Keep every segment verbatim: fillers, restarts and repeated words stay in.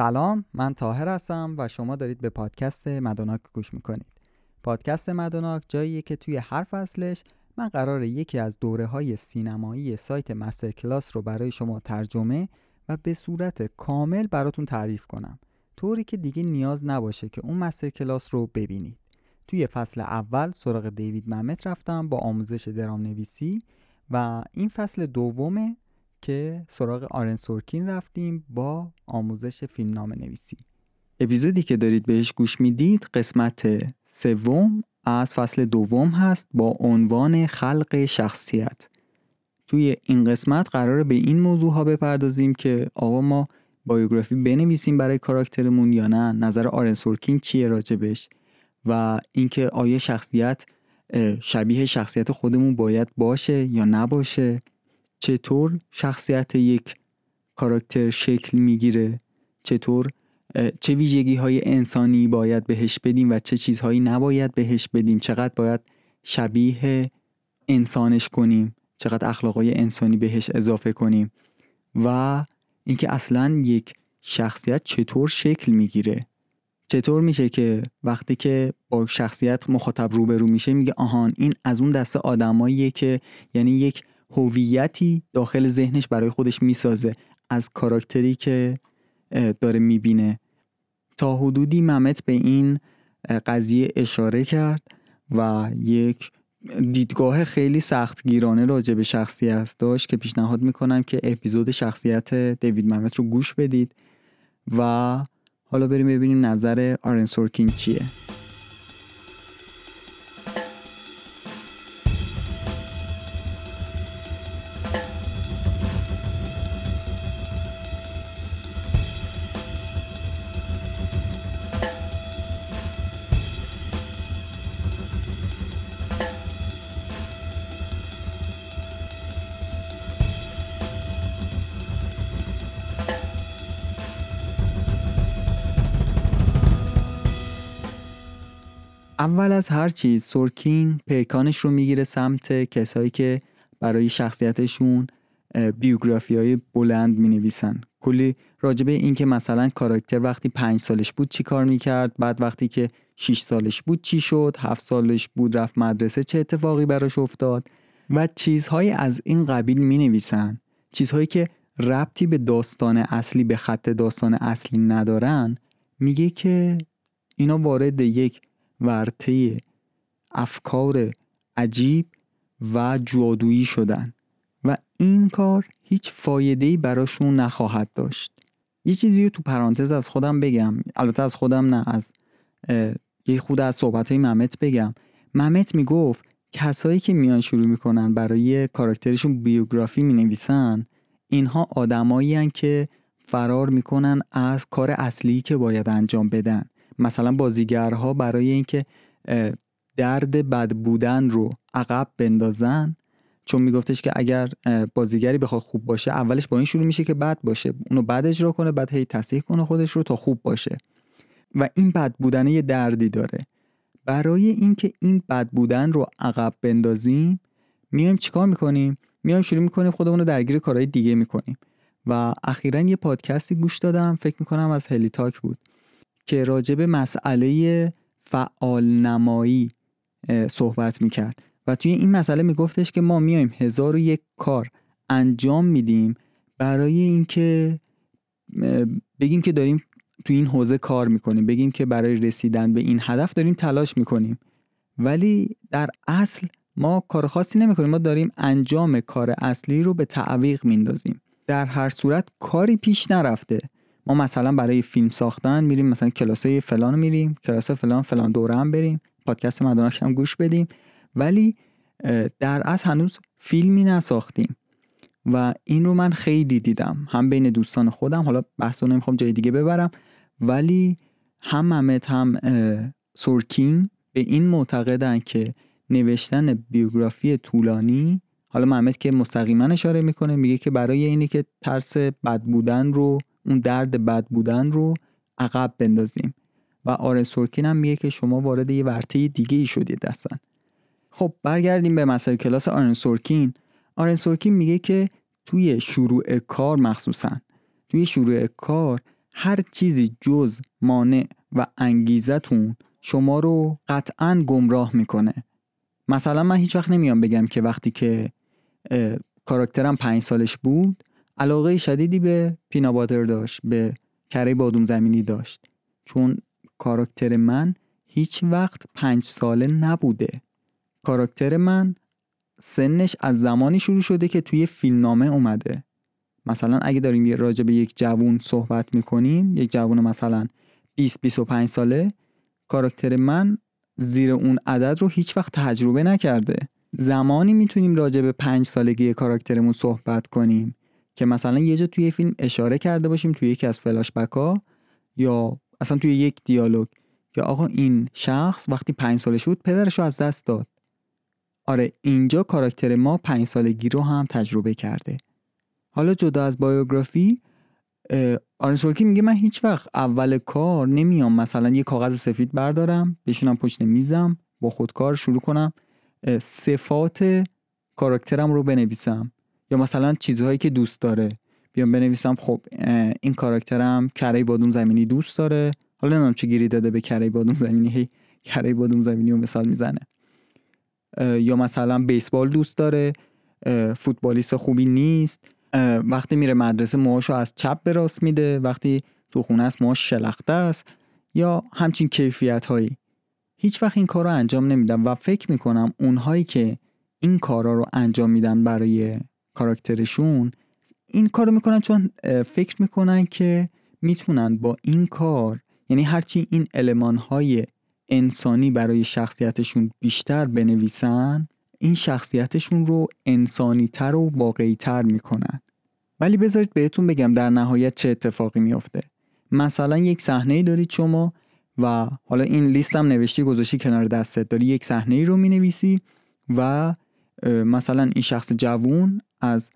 سلام، من طاهر هستم و شما دارید به پادکست مدوناک گوش میکنید. پادکست مدوناک جاییه که توی هر فصلش من قراره یکی از دوره‌های سینمایی سایت مستر کلاس رو برای شما ترجمه و به صورت کامل براتون تعریف کنم، طوری که دیگه نیاز نباشه که اون مستر کلاس رو ببینید. توی فصل اول سراغ دیوید مامت رفتم با آموزش درام نویسی و این فصل دومه که سراغ آرون سورکین رفتیم با آموزش فیلمنامه نویسی. اپیزودی که دارید بهش گوش میدید قسمت سوم از فصل دوم هست با عنوان خلق شخصیت. توی این قسمت قراره به این موضوع ها بپردازیم که آقا ما بایوگرافی بنویسیم برای کاراکترمون یا نه، نظر آرون سورکین چیه راجبش و اینکه آیا شخصیت شبیه شخصیت خودمون باید باشه یا نباشه، چطور شخصیت یک کاراکتر شکل میگیره، چطور چه ویژگی های انسانی باید بهش بدیم و چه چیزهایی نباید بهش بدیم، چقدر باید شبیه انسانش کنیم، چقدر اخلاقای انسانی بهش اضافه کنیم و اینکه اصلاً یک شخصیت چطور شکل میگیره. چطور میشه که وقتی که با شخصیت مخاطب روبرو میشه میگه آهان این از اون دسته آدماییه که یعنی یک هویتی داخل ذهنش برای خودش میسازه از کاراکتری که داره میبینه. تا حدودی مامت به این قضیه اشاره کرد و یک دیدگاه خیلی سختگیرانه راجع به شخصیت داشت که پیشنهاد میکنم که اپیزود شخصیت دیوید مامت رو گوش بدید و حالا بریم ببینیم نظر آرون سورکین چیه. اول از هر چیز سورکین پیکانش رو میگیره سمت کسایی که برای شخصیتشون بیوگرافیای بلند مینویسن. کلی راجبه این که مثلا کاراکتر وقتی پنج سالش بود چی کار میکرد، بعد وقتی که شش سالش بود چی شد، هفت سالش بود رفت مدرسه چه اتفاقی براش افتاد و چیزهایی از این قبیل مینویسن. چیزهایی که ربطی به داستان اصلی، به خط داستان اصلی ندارن. میگه که اینا وارد یک ورطه افکار عجیب و جادویی شدن و این کار هیچ فایده‌ای براشون نخواهد داشت. یه چیزی رو تو پرانتز از خودم بگم، البته از خودم نه، از یه خود از صحبت‌های مامت بگم. مامت میگفت کسایی که میان شروع میکنن برای کاراکترشون بیوگرافی مینویسن، اینها آدمایی هن که فرار میکنن از کار اصلی که باید انجام بدن. مثلا بازیگرها برای اینکه درد بد بودن رو عقب بندازن، چون میگفتش که اگر بازیگری بخواد خوب باشه اولش با این شروع میشه که بد باشه، اونو بد اجرا کنه، بعد هی تصحیح کنه خودش رو تا خوب باشه و این بد بودن یه دردی داره. برای اینکه این بد بودن رو عقب بندازیم میایم چیکار میکنیم؟ میایم شروع میکنیم خودمون رو درگیر کارهای دیگه میکنیم. و اخیراً یه پادکستی گوش دادم، فکر میکنم از هلی تاک بود، که راجب مسئله فعال نمایی صحبت میکرد و توی این مسئله میگفتش که ما میایم هزار و یک کار انجام میدیم برای اینکه بگیم که داریم توی این حوزه کار میکنیم، بگیم که برای رسیدن به این هدف داریم تلاش میکنیم، ولی در اصل ما کار خاصی نمیکنیم، ما داریم انجام کار اصلی رو به تعویق میندازیم. در هر صورت کاری پیش نرفته. ما مثلا برای فیلم ساختن میریم مثلا کلاسای فلان میریم، کلاسای فلان فلان دوره هم بریم، پادکست مدوناک هم گوش بدیم، ولی در اصل هنوز فیلمی نساختیم و این رو من خیلی دیدم، هم بین دوستان خودم، حالا بحثو نمیخوام جای دیگه ببرم، ولی هم مامت هم سورکین به این معتقدن که نوشتن بیوگرافی طولانی، حالا مامت که مستقیما اشاره میکنه میگه که برای اینی که ترس بد بودن رو، اون درد بد بودن رو عقب بندازیم و آرون سورکین هم میگه که شما وارد یه ورطه دیگه ای شدید هستن. خب برگردیم به مسئله کلاس آرون سورکین. آرون سورکین میگه که توی شروع کار، مخصوصا توی شروع کار، هر چیزی جز مانع و انگیزتون شما رو قطعاً گمراه میکنه. مثلا من هیچ وقت نمیام بگم که وقتی که کاراکترم پنج سالش بود علاقه شدیدی به پینا باتر داشت، به کره بادوم زمینی داشت، چون کاراکتر من هیچ وقت پنج ساله نبوده. کاراکتر من سنش از زمانی شروع شده که توی فیلمنامه اومده. مثلا اگه داریم راجع به یک جوون صحبت میکنیم، یک جوون مثلا بیست بیست و پنج ساله، کاراکتر من زیر اون عدد رو هیچ وقت تجربه نکرده. زمانی میتونیم راجع به پنج سالگی کاراکترمون صحبت کنیم که مثلا یه جا توی فیلم اشاره کرده باشیم، توی یکی از فلاشبک‌ها یا اصلا توی یک دیالوگ، که آقا این شخص وقتی پنج سالش بود پدرش رو از دست داد. آره، اینجا کاراکتر ما پنج سالگی رو هم تجربه کرده. حالا جدا از بایوگرافی، آرون سورکین میگه من هیچ وقت اول کار نمیام مثلا یه کاغذ سفید بردارم، بشینم پشت میزم، با خودکار شروع کنم صفات کاراکترم رو بنویسم، یا مثلا چیزهایی که دوست داره بیام بنویسم. خب این کاراکترم کره بادوم زمینی دوست داره، حالا نمیدونم چه گیری داده به کره بادوم زمینی، هی کره بادوم زمینی رو مثال میزنه. یا مثلا بیسبال دوست داره، فوتبالیست خوبی نیست، وقتی میره مدرسه موهاشو از چپ به راست میده، وقتی تو خونه است موهاش شلخته است، یا همچین کیفیت هایی. هیچ وقت این کارو انجام نمیدم و فکر میکنم اونهایی که این کارا رو انجام میدن برای کاراکترشون، این کارو میکنن چون فکر میکنن که میتونن با این کار، یعنی هرچی این المان‌های انسانی برای شخصیتشون بیشتر بنویسن، این شخصیتشون رو انسانی‌تر و واقعی‌تر میکنن. ولی بذارید بهتون بگم در نهایت چه اتفاقی میفته. مثلا یک صحنه‌ای دارید شما و حالا این لیست هم نوشتی گذاشتی کنار دستت، داری یک صحنه‌ای رو مینویسی و مثلا این شخص جوون از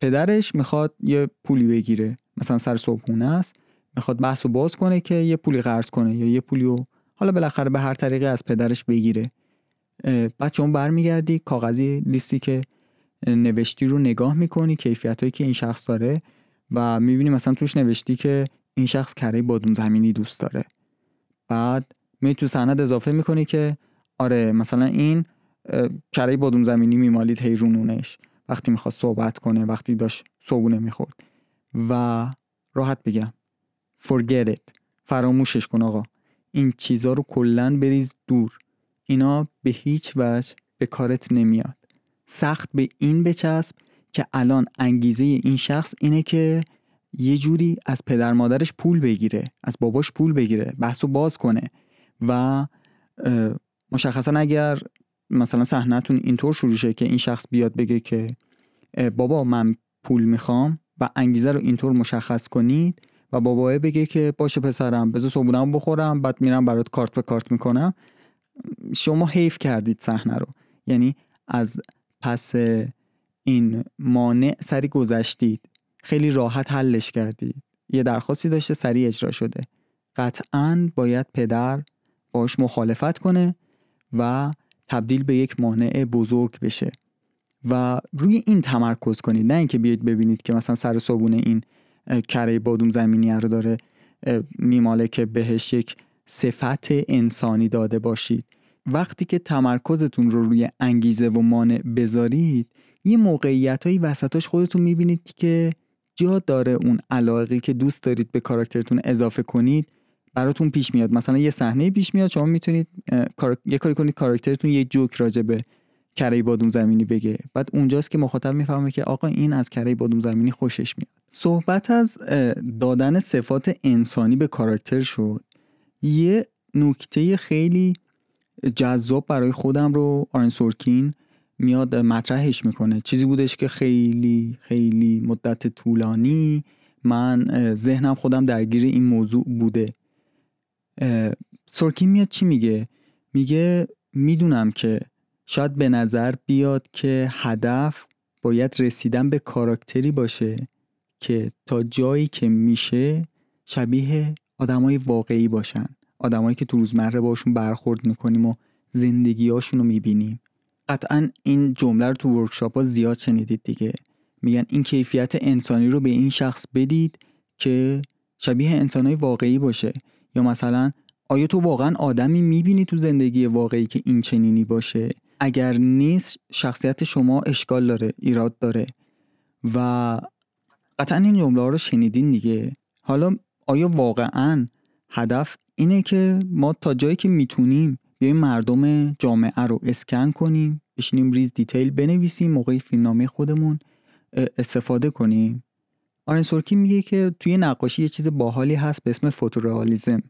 پدرش میخواد یه پولی بگیره، مثلا سر صبحونه است، میخواد بحثو باز کنه که یه پولی قرض کنه یا یه پولیو حالا بالاخره به هر طریقی از پدرش بگیره. بعد شما برمیگردی کاغذی لیستی که نوشتی رو نگاه میکنی، کیفیتایی که این شخص داره، و میبینی مثلا توش نوشتی که این شخص کره بادوم زمینی دوست داره. بعد می تو سند اضافه میکنی که آره مثلا این کره بادوم زمینی میمالید هی رونونش وقتی میخواست صحبت کنه، وقتی داشت صبحونه میخورد. و راحت بگم forget it، فراموشش کن آقا، این چیزا رو کلن بریز دور، اینا به هیچ وجه به کارت نمیاد. سخت به این بچسب که الان انگیزه این شخص اینه که یه جوری از پدر مادرش پول بگیره، از باباش پول بگیره، بحثو باز کنه. و مشخصا اگر مثلا صحنه‌تون اینطور شروع شه که این شخص بیاد بگه که بابا من پول میخوام و انگیزه رو اینطور مشخص کنید و بابا بگه که باشه پسرم بذار صبونم بخورم بعد میرم برات کارت به کارت میکنم، شما حیف کردید صحنه رو. یعنی از پس این مانع سری گذشتید، خیلی راحت حلش کردید، یه درخواستی داشته سری اجرا شده. قطعاً باید پدر باش مخالفت کنه و تبدیل به یک مانع بزرگ بشه و روی این تمرکز کنید، نه اینکه بیاید ببینید که مثلا سر صبونه این کره بادوم زمینی رو داره میماله که بهش یک صفت انسانی داده باشید. وقتی که تمرکزتون رو روی انگیزه و مانع بذارید، یه موقعیتایی وسطاش خودتون میبینید که جا داره اون علاقی که دوست دارید به کاراکترتون اضافه کنید براتون پیش میاد. مثلا یه صحنه پیش میاد، شما میتونید یه کاری کنید کاراکترتون یه جوک راجع به کره بادوم زمینی بگه، بعد اونجاست که مخاطب میفهمه که آقا این از کره بادوم زمینی خوشش میاد. صحبت از دادن صفات انسانی به کاراکتر شد. یه نکته خیلی جذاب برای خودم رو آرون سورکین میاد مطرحش میکنه، چیزی بودش که خیلی خیلی مدت طولانی من ذهنم خودم درگیر این موضوع بوده. سورکین میاد چی میگه؟ میگه میدونم که شاید به نظر بیاد که هدف باید رسیدن به کاراکتری باشه که تا جایی که میشه شبیه آدمای واقعی باشن، آدمایی که تو روزمره باشون برخورد میکنیم و زندگیاشون رو میبینیم. قطعا این جمله رو تو ورکشاپ‌ها زیاد شنیدید دیگه، میگن این کیفیت انسانی رو به این شخص بدید که شبیه انسانای واقعی باشه، یا مثلا آیا تو واقعا آدمی میبینی تو زندگی واقعی که این چنینی باشه؟ اگر نیست شخصیت شما اشکال داره، ایراد داره. و قطعا این جمله ها رو شنیدین دیگه. حالا آیا واقعا هدف اینه که ما تا جایی که میتونیم بیاییم مردم جامعه رو اسکن کنیم، بشینیم ریز دیتیل بنویسیم، موقعی فیلمنامه خودمون استفاده کنیم؟ آرون سورکین میگه که توی نقاشی یه چیز باحالی هست به اسم فوتورئالیسم.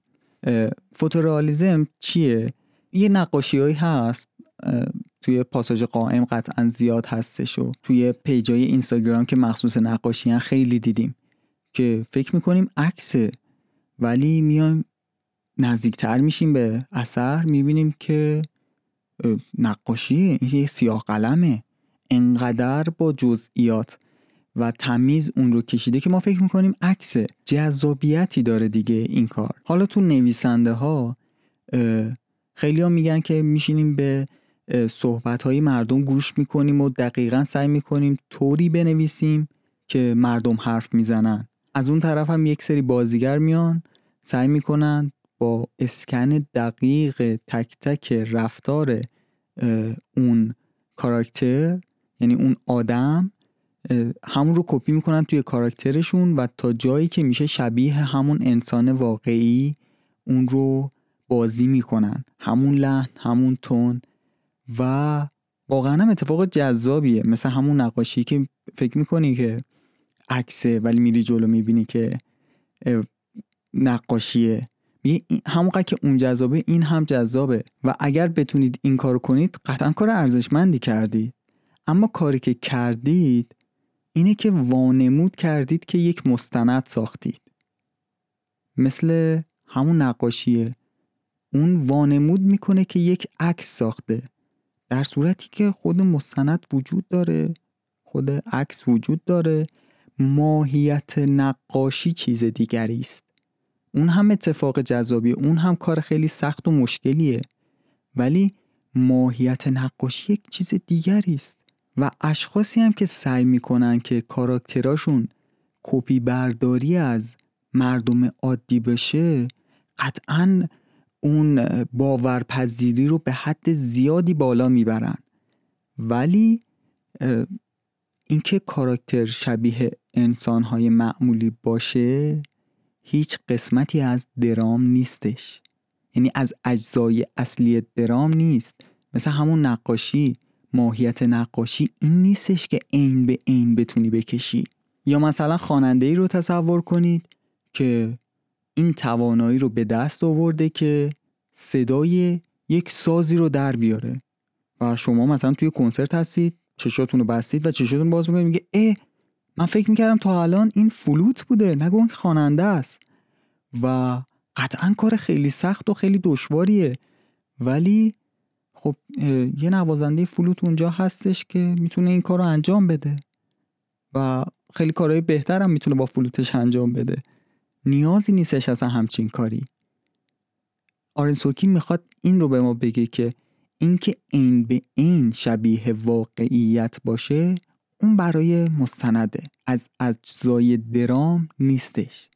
فوتورئالیسم چیه؟ یه نقاشی‌هایی هست توی پاساژ قائم قطعاً زیاد هستش و توی پیجای اینستاگرام که مخصوص نقاشی‌ان خیلی دیدیم که فکر می‌کنیم عکسه، ولی میایم نزدیک‌تر میشیم به اثر، می‌بینیم که نقاشیه، این یه سیاه قلمه، انقدر با جزئیات و تمیز اون رو کشیده که ما فکر میکنیم عکس، جذابیتی داره دیگه این کار. حالا تو نویسنده ها خیلی ها میگن که میشینیم به صحبت های مردم گوش میکنیم و دقیقاً سعی میکنیم طوری بنویسیم که مردم حرف میزنن. از اون طرف هم یک سری بازیگر میان سعی میکنن با اسکن دقیق تک تک رفتار اون کاراکتر، یعنی اون آدم، همون رو کپی میکنن توی کاراکترشون و تا جایی که میشه شبیه همون انسان واقعی اون رو بازی میکنن، همون لحن، همون تون. و واقعا هم اتفاق جذابیه، مثل همون نقاشی که فکر میکنی که عکسه ولی میری جلو میبینی که نقاشیه. همونقدر که اون جذابه این هم جذابه و اگر بتونید این کارو کنید قطعا کار ارزشمندی کردید. اما کاری که کردید اینه که وانمود کردید که یک مستند ساختید، مثل همون نقاشیه. اون وانمود میکنه که یک عکس ساخته، در صورتی که خود مستند وجود داره، خود عکس وجود داره. ماهیت نقاشی چیز دیگری است. اون هم اتفاق جذابیه، اون هم کار خیلی سخت و مشکلیه، ولی ماهیت نقاشی یک چیز دیگری است. و اشخاصی هم که سعی میکنن که کاراکتراشون کپی برداری از مردم عادی بشه، قطعاً اون باورپذیری رو به حد زیادی بالا میبرن. ولی اینکه کاراکتر شبیه انسانهای معمولی باشه هیچ قسمتی از درام نیستش، یعنی از اجزای اصلی درام نیست. مثل همون نقاشی، ماهیت نقاشی این نیستش که عین به عین بتونی بکشی. یا مثلا خواننده‌ای رو تصور کنید که این توانایی رو به دست آورده که صدای یک سازی رو در بیاره و شما مثلا توی کنسرت هستید، چشاتون رو بستید و چشاتون باز میکنید، میگه اه من فکر میکردم تا الان این فلوت بوده، نگو این خواننده است. و قطعا کار خیلی سخت و خیلی دشواریه، ولی خب یه نوازنده فلوت اونجا هستش که میتونه این کار رو انجام بده و خیلی کارهای بهتر هم میتونه با فلوتش انجام بده. نیازی نیستش اصلا همچین کاری. آرون سورکین میخواد این رو به ما بگه که اینکه عین به عین شبیه واقعیت باشه اون برای مستنده، از اجزای درام نیستش.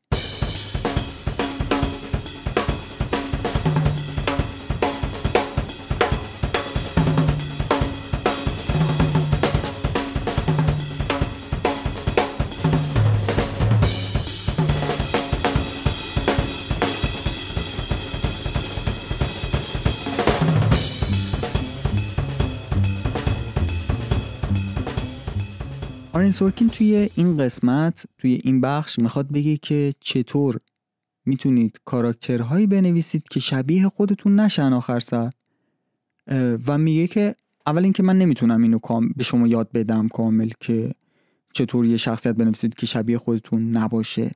آرون سورکین توی این قسمت، توی این بخش میخواد بگه که چطور میتونید کاراکترهایی بنویسید که شبیه خودتون نشن آخر سر. و میگه که اول اینکه من نمیتونم اینو به شما یاد بدم کامل که چطور یه شخصیت بنویسید که شبیه خودتون نباشه.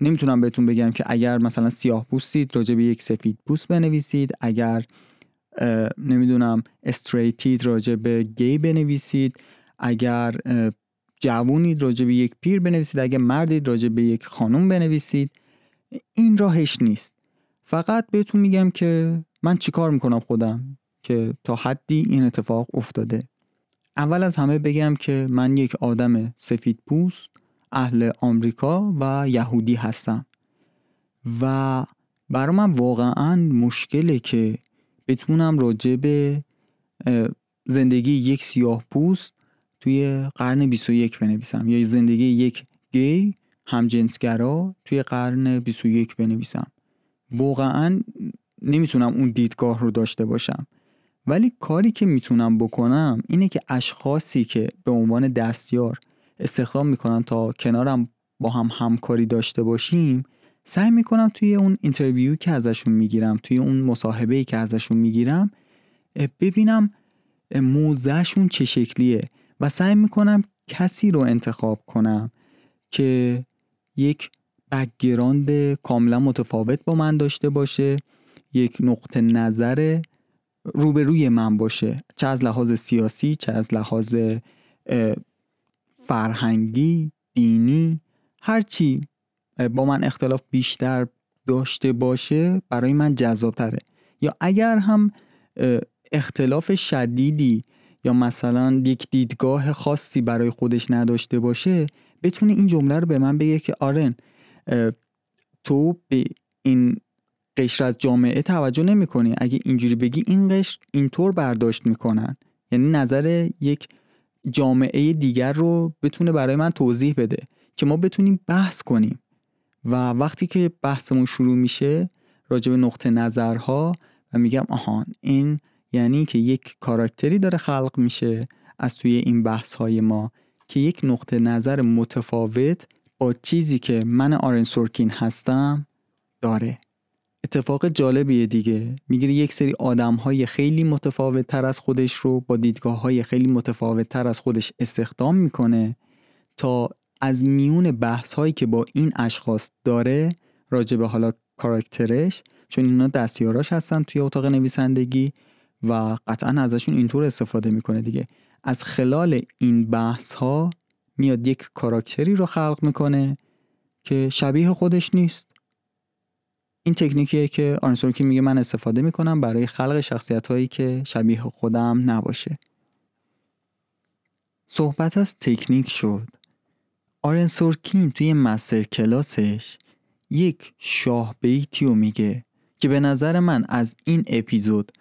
نمیتونم بهتون بگم که اگر مثلا سیاه پوستید راجع به یک سفید پوست بنویسید، اگر نمیدونم استریتید راجع به گی بنویسید، اگر جوونید راجع به یک پیر بنویسید، اگر مردید راجع به یک خانم بنویسید. این راهش نیست. فقط بهتون میگم که من چیکار میکنم خودم که تا حدی این اتفاق افتاده. اول از همه بگم که من یک آدم سفید پوست اهل آمریکا و یهودی هستم و برای من واقعا مشکله که بتونم راجع به زندگی یک سیاه پوست توی قرن بیست و یک بنویسم یا زندگی یک گی همجنسگرا توی قرن بیست و یک بنویسم. واقعا نمیتونم اون دیدگاه رو داشته باشم، ولی کاری که میتونم بکنم اینه که اشخاصی که به عنوان دستیار استخدام میکنم تا کنارم با هم همکاری داشته باشیم، سعی میکنم توی اون اینترویو که ازشون میگیرم، توی اون مصاحبه‌ای که ازشون میگیرم، ببینم موزهشون چه شکلیه و سعی میکنم کسی رو انتخاب کنم که یک بک‌گراند کاملا متفاوت با من داشته باشه، یک نقطه نظر روبروی من باشه، چه از لحاظ سیاسی، چه از لحاظ فرهنگی، دینی، هرچی با من اختلاف بیشتر داشته باشه برای من جذاب‌تره. یا اگر هم اختلاف شدیدی یا مثلا یک دیدگاه خاصی برای خودش نداشته باشه، بتونه این جمله رو به من بگه که آرون، تو به این قشر از جامعه توجه نمی کنی. اگه اینجوری بگی این قشر اینطور برداشت میکنن. یعنی نظر یک جامعه دیگر رو بتونه برای من توضیح بده که ما بتونیم بحث کنیم و وقتی که بحثمون شروع میشه راجع به نقطه نظرها و میگم آهان، این یعنی که یک کاراکتری داره خلق میشه از توی این بحث‌های ما که یک نقطه نظر متفاوت با چیزی که من آرون سورکین هستم داره. اتفاق جالبیه دیگه، میگیری یک سری آدم‌های خیلی متفاوت‌تر از خودش رو با دیدگاه‌های خیلی متفاوت‌تر از خودش استخدام میکنه تا از میون بحث‌هایی که با این اشخاص داره راجع به حالا کاراکترش، چون اینا دستیاراش هستن توی اتاق نویسندگی و قطعاً ازشون اینطور استفاده میکنه دیگه، از خلال این بحث‌ها میاد یک کاراکتری رو خلق میکنه که شبیه خودش نیست. این تکنیکیه که آرون سورکین میگه من استفاده میکنم برای خلق شخصیت‌هایی که شبیه خودم نباشه. صحبت از تکنیک شد. آرون سورکین توی مستر کلاسش یک شاه بیتی رو میگه که به نظر من از این اپیزود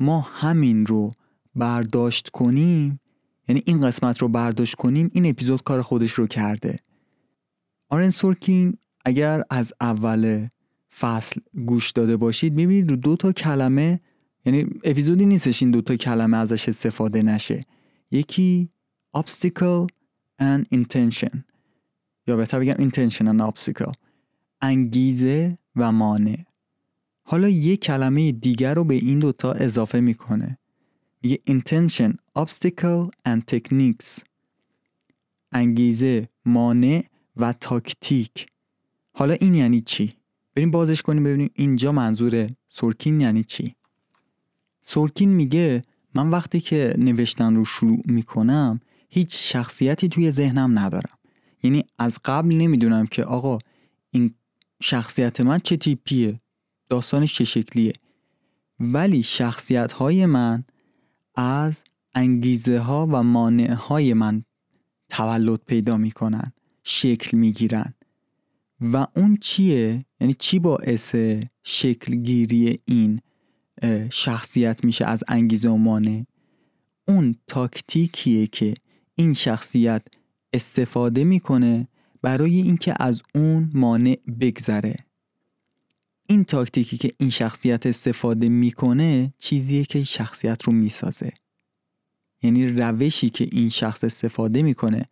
ما همین رو برداشت کنیم، یعنی این قسمت رو برداشت کنیم، این اپیزود کار خودش رو کرده. آرون سورکین اگر از اول فصل گوش داده باشید میبینید رو دو تا کلمه، یعنی اپیزودی نیستش این دو تا کلمه ازش استفاده نشه. یکی obstacle and intention، یا بهتر بگم intention and obstacle، انگیزه و مانع. حالا یک کلمه دیگر رو به این دوتا اضافه میکنه، میگه intention obstacle and techniques، انگیزه، مانع و تاکتیک. حالا این یعنی چی؟ بریم بازش کنیم ببینیم اینجا منظور سورکین یعنی چی. سورکین میگه من وقتی که نوشتن رو شروع میکنم هیچ شخصیتی توی ذهنم ندارم، یعنی از قبل نمیدونم که آقا این شخصیت من چه تیپیه، داستانش چه شکلیه، ولی شخصیت های من از انگیزه ها و مانع های من تولد پیدا میکنن، شکل میگیرن. و اون چیه؟ یعنی چی باعث شکل گیری این شخصیت میشه از انگیزه و مانع؟ اون تاکتیکیه که این شخصیت استفاده میکنه برای اینکه از اون مانع بگذره. این تاکتیکی که این شخصیت استفاده میکنه چیزیه که شخصیت رو میسازه، یعنی روشی که این شخص استفاده میکنه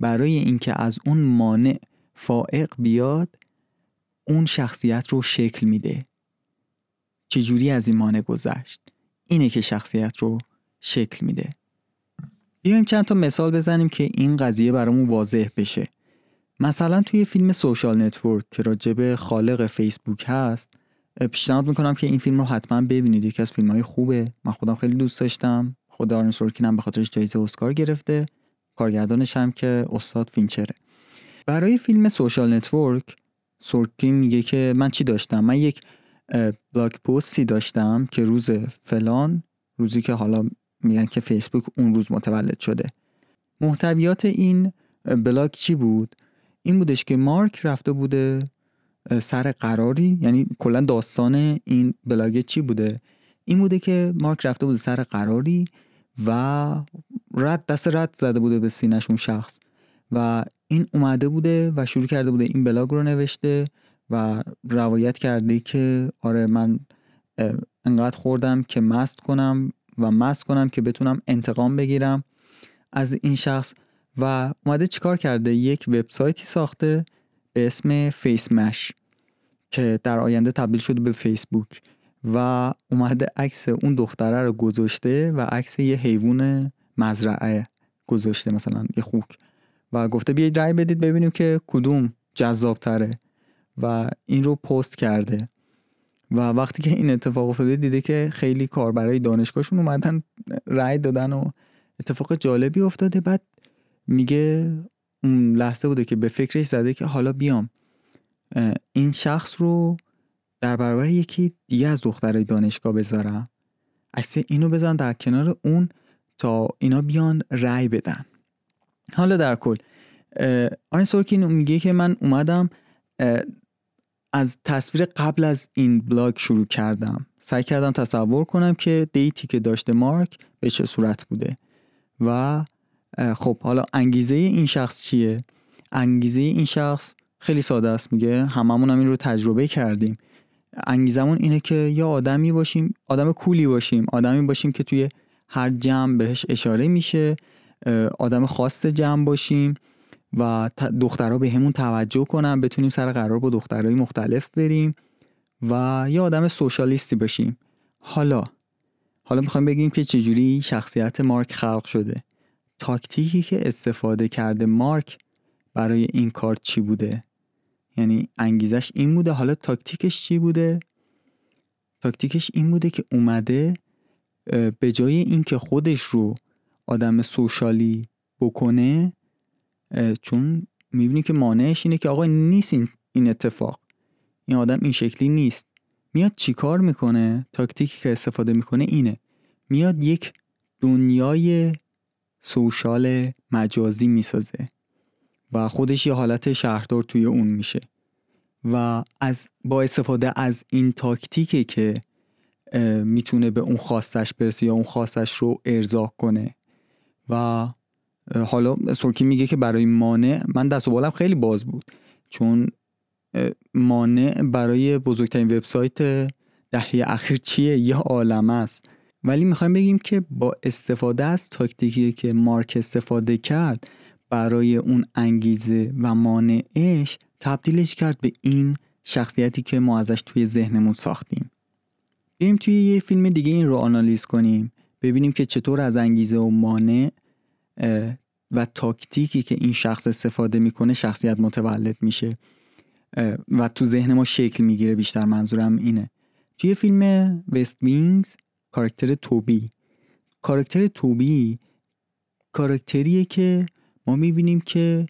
برای اینکه از اون مانع فائق بیاد اون شخصیت رو شکل میده. چجوری از این مانع گذشت؟ اینه که شخصیت رو شکل میده. بیایم چند تا مثال بزنیم که این قضیه برامون واضح بشه. مثلا توی فیلم سوشال نتورک که راجب خالق فیسبوک هست، پیشنهاد میکنم که این فیلم رو حتما ببینید، یکی از فیلم‌های خوبه، من خودم خیلی دوست داشتم. خود آرون سورکین هم به خاطرش جایزه اسکار گرفته، کارگردانش هم که استاد فینچره. برای فیلم سوشال نتورک سورکین میگه که من چی داشتم؟ من یک بلاگ پستی داشتم که روز فلان، روزی که حالا میگن که فیسبوک اون روز متولد شده، محتویات این بلاگ چی بود؟ این بودش که مارک رفته بوده سر قراری، یعنی کلا داستان این بلاگ چی بوده؟ این بوده که مارک رفته بوده سر قراری و رد دست رد زده بوده به سینه‌ش اون شخص و این اومده بوده و شروع کرده بوده این بلاگ رو نوشته و روایت کرده که آره من انقدر خوردم که مست کنم و مست کنم که بتونم انتقام بگیرم از این شخص. و اومده چیکار کرده؟ یک وبسایتی ساخته به اسم فیس مش که در آینده تبدیل شده به فیسبوک و اومده عکس اون دختره رو گذاشته و عکس یه حیوان مزرعه گذاشته، مثلا یه خوک، و گفته بیایید رای بدید ببینیم که کدوم جذاب تره و این رو پست کرده. و وقتی که این اتفاق افتاده دیده که خیلی کاربرای دانشگاهشون اومدن رای دادن و اتفاق جالبی افتاده. بعد میگه اون لحظه بوده که به فکرش زده که حالا بیام این شخص رو در برابر یکی دیگه از دخترای دانشگاه بذارم، عکس اینو بزن در کنار اون تا اینا بیان رای بدن. حالا در کل آرون سورکین میگه که من اومدم از تصویر قبل از این بلاگ شروع کردم، سعی کردم تصور کنم که دیتی که داشته مارک به چه صورت بوده. و خب حالا انگیزه این شخص چیه؟ انگیزه این شخص خیلی ساده است، میگه هممون هم این رو تجربه کردیم. انگیزمون اینه که یا آدمی باشیم، آدم کولی باشیم، آدمی باشیم که توی هر جمع بهش اشاره میشه، آدم خاص جمع باشیم و دخترها به همون توجه کنن، بتونیم سر قرار با دخترهای مختلف بریم، و یا آدم سوشالیستی باشیم. حالا حالا میخوایم بگیم که چجوری شخصیت مارک خلق شده. تاکتیکی که استفاده کرده مارک برای این کار چی بوده؟ یعنی انگیزش این بوده. حالا تاکتیکش چی بوده؟ تاکتیکش این بوده که اومده به جای این که خودش رو آدم سوشالی بکنه، چون میبینی که مانعش اینه که آقا نیست این اتفاق، این آدم این شکلی نیست، میاد چی کار میکنه؟ تاکتیکی که استفاده میکنه اینه، میاد یک دنیای سوشال مجازی میسازه و خودش یه حالت شهردار توی اون میشه. و از با استفاده از این تاکتیکه که میتونه به اون خواستش برسه یا اون خواستش رو ارضا کنه. و حالا سورکین میگه که برای مانع من دست و بالم خیلی باز بود، چون مانع برای بزرگترین وبسایت دهه اخیر چیه؟ یه عالمه است. ولی میخوایم بگیم که با استفاده از تاکتیکی که مارک استفاده کرد برای اون انگیزه و مانعش، تبدیلش کرد به این شخصیتی که ما ازش توی ذهنمون ساختیم. بریم توی یه فیلم دیگه این رو آنالیز کنیم، ببینیم که چطور از انگیزه و مانع و تاکتیکی که این شخص استفاده میکنه شخصیت متولد میشه و تو ذهن ما شکل میگیره. بیشتر منظورم اینه. توی فیلم وست وینگ کاراکتر توبی، کاراکتر توبی کاراکتریه که ما میبینیم که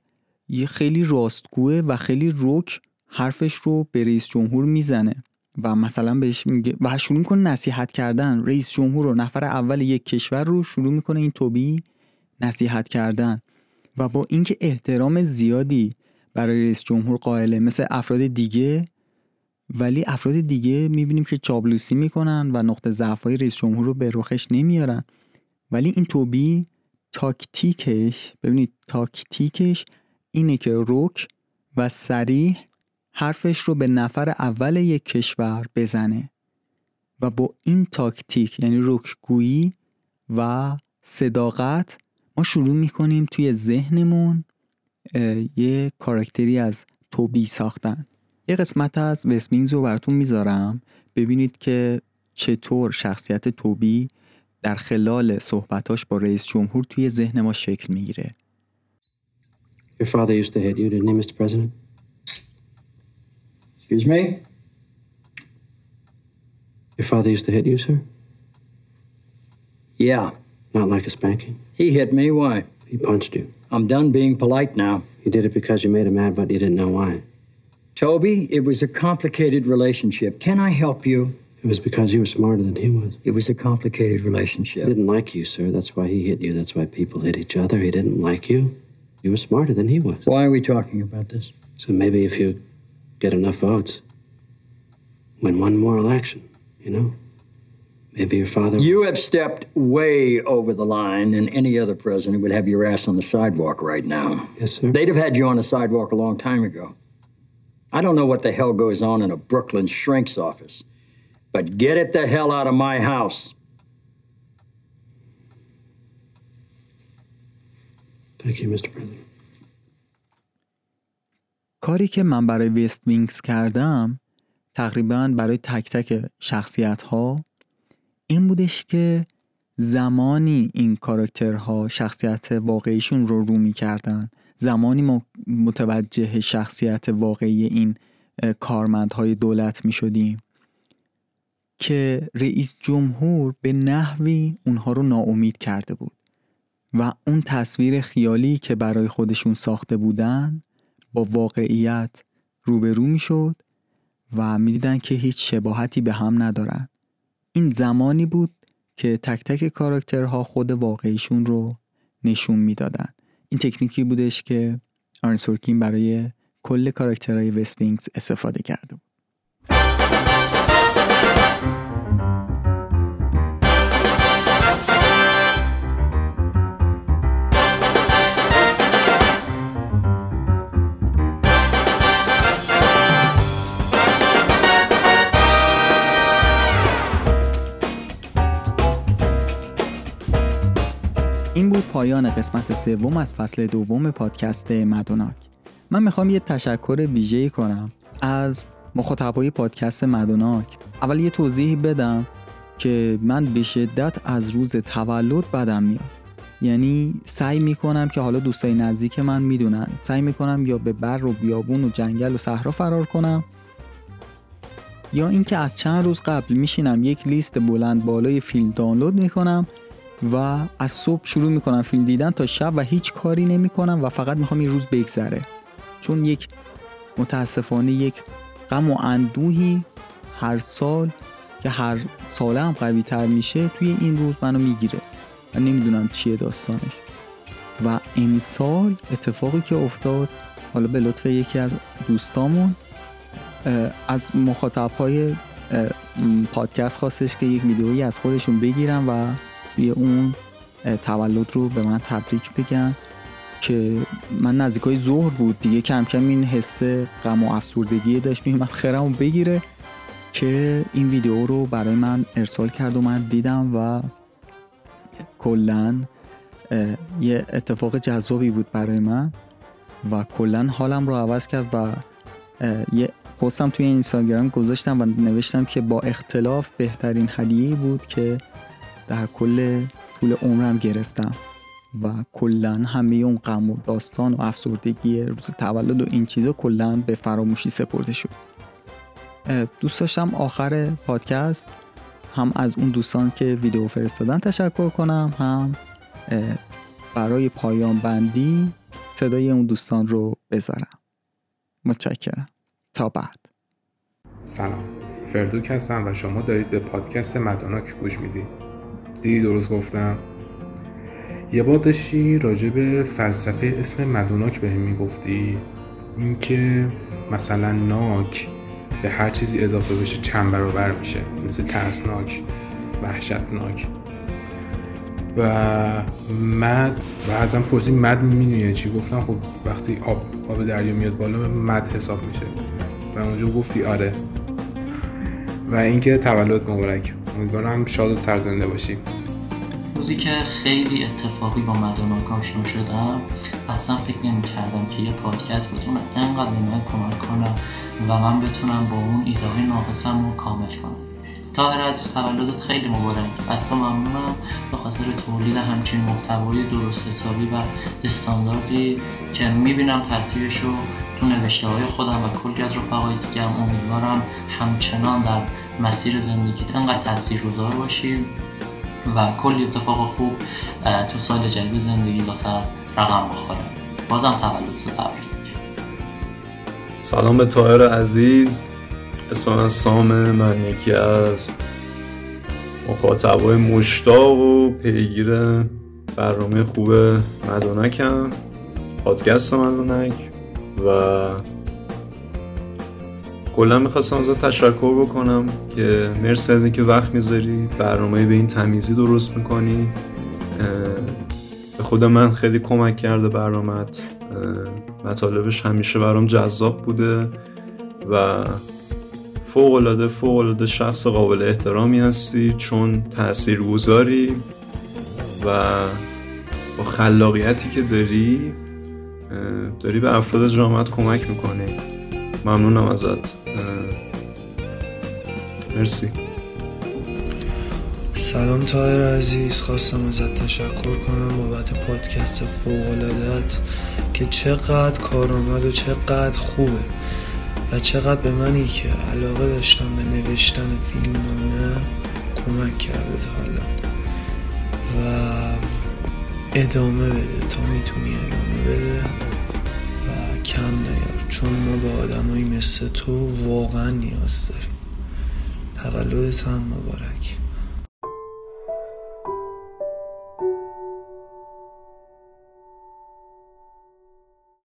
یه خیلی راستگوه و خیلی رک حرفش رو به رئیس جمهور میزنه و مثلا بهش میگه و شروع میکنه نصیحت کردن. رئیس جمهور رو، نفر اول یک کشور رو، شروع میکنه این توبی نصیحت کردن و با اینکه احترام زیادی برای رئیس جمهور قائله مثل افراد دیگه، ولی افراد دیگه میبینیم که چاپلوسی میکنن و نقطه ضعفای رئیس جمهور رو به رخش نمیارن. ولی این توبی تاکتیکش، ببینید تاکتیکش اینه که رک و صریح حرفش رو به نفر اول یک کشور بزنه و با این تاکتیک، یعنی رکگویی و صداقت، ما شروع میکنیم توی ذهنمون یه کاراکتری از توبی ساختن. یه قسمت از وستمینستر رو براتون میذارم ببینید که چطور شخصیت توبی در خلال صحبتاش با رئیس جمهور توی ذهن ما شکل میگیره. Your father used to hate you, didn't he, Mister President? Excuse me? Your father used to hit you, sir? Yeah. Not like a spanking? He hit me. Why? He punched you. I'm done being polite now. He did it because you made him mad, but you didn't know why. Toby, it was a complicated relationship. Can I help you? It was because you were smarter than he was. It was a complicated relationship. He didn't like you, sir. That's why he hit you. That's why people hit each other. He didn't like you. You were smarter than he was. Why are we talking about this? So maybe if you get enough votes, win one more election, you know? Maybe your father... You have stepped way over the line, and any other president would have your ass on the sidewalk right now. Yes, sir. They'd have had you on the sidewalk a long time ago. I don't know what the hell goes on in a Brooklyn shrink's office, but get it the hell out of my house. Thank you, Mister President. کاری که من برای وست وینگز کردم تقریباً برای تک تک شخصیت‌ها این بودش که زمانی این کاراکترها شخصیت واقعیشون رو رو می‌کردن، زمانی متوجه شخصیت واقعی این کارمندهای دولت می‌شدیم که رئیس جمهور به نحوی اونها رو ناامید کرده بود و اون تصویر خیالی که برای خودشون ساخته بودن با واقعیت روبرو می‌شد و می‌دیدن که هیچ شباهتی به هم ندارن. این زمانی بود که تک تک کاراکترها خود واقعیشون رو نشون میدادن. این تکنیکی بودش که آرون سورکین برای کل کاراکترهای وست وینگز استفاده کرده بود. این بود پایان قسمت سوم از فصل دوم پادکست مدوناک. من میخوام یه تشکر ویژه‌ای کنم از مخاطبای پادکست مدوناک. اول یه توضیح بدم که من به شدت از روز تولد بدم میاد. یعنی سعی میکنم که حالا دوستای نزدیک من میدونن. سعی میکنم یا به بر و بیابون و جنگل و صحرا فرار کنم یا اینکه از چند روز قبل میشینم یک لیست بلند بالای فیلم دانلود میکنم و از صبح شروع میکنم فیلم دیدن تا شب و هیچ کاری نمیکنم و فقط میخوام این روز بگذره، چون یک متاسفانه یک غم و اندوهی هر سال که هر ساله هم قوی تر میشه توی این روز منو میگیره. من نمیدونم چیه داستانش و امسال اتفاقی که افتاد، حالا به لطف یکی از دوستامون از مخاطبهای پادکست خواستش که یک ویدئویی از خودشون بگیرم و یه اون تولد رو به من تبریک بگم که من نزدیکای ظهر بود دیگه، کم کم این حس غم و افسردگی داشت میومد خیرمو بگیره که این ویدیو رو برای من ارسال کرد و من دیدم و کلا یه اتفاق جذابی بود برای من و کلا حالم رو عوض کرد و یه پستم توی اینستاگرام گذاشتم و نوشتم که با اختلاف بهترین هدیه‌ای بود که در کل طول عمرم گرفتم و کلن همه اون غم و داستان و افسردگی روز تولد و این چیزا کلن به فراموشی سپرده شد. دوست داشتم آخر پادکست هم از اون دوستان که ویدیو فرستادن تشکر کنم، هم برای پایان بندی صدای اون دوستان رو بذارم. متشکرم. تا بعد. سلام، فردوک هستم و شما دارید به پادکست مدوناک گوش میدید. دیدی درست گفتم؟ یه بار داشتی راجع به فلسفه اسم مدوناک بهم میگفتی، اینکه مثلا ناک به هر چیزی اضافه بشه چند برابر میشه، مثل ترسناک، وحشتناک. و مد و ازم پرسید مد میدونی چی؟ گفتم خب وقتی آب آب دریا میاد بالا مد حساب میشه و اونجا گفتی آره. و اینکه تولد مبارک، امیدوارم شاد و سرزنده باشیم. روزی که خیلی اتفاقی با مدوناک آشنا شدم اصلا فکر نمی کردم که یه پادکست بتونه انقدر به من کمک کنه و من بتونم با اون ایده‌های ناقصم رو کامل کنم. طاهر عزیز، تولدت خیلی مبارک. از تو ممنونم به خاطر تولید همچین محتوای درست حسابی و استانداردی که میبینم تاثیرش رو تو نوشته‌های خودم و کلی از رفقای دیگه‌ام. امیدوارم همچنان در مسیر زندگیت انقدر تاثیرگذار باشی و کلی اتفاق خوب تو سال جدید زندگی واسه رقم بخوره. بازم تولدتو تبریک. سلام به طاهر عزیز. اسم من سامه. من یکی از مخاطبای مشتاق و پیگیر برنامه خوب مدوناکم پادکست مدوناک و کلا میخواستم ازت تشکر بکنم که مرسی از اینکه وقت میذاری، برنامه به این تمیزی درست میکنی. به خود من خیلی کمک کرده برنامت، مطالبش همیشه برام جذاب بوده و فوق‌العاده فوق‌العاده شخص قابل احترامی هستی، چون تاثیرگذاری و با خلاقیتی که داری داری به افراد جامعت کمک میکنی. ممنونم ازت، مرسی. سلام طاهر عزیز، خواستم ازت تشکر کنم بابت پادکست فوق‌العاده‌ات که چقدر کارآمد و چقدر خوبه و چقدر به منی که علاقه داشتم به نوشتن فیلمنامه کمک کرده تا حالا و ادامه بده تا میتونی ادامه بده و کم نیار، چون ما به آدمایی مثل تو واقعا نیاز داریم. تولدت هم مبارک.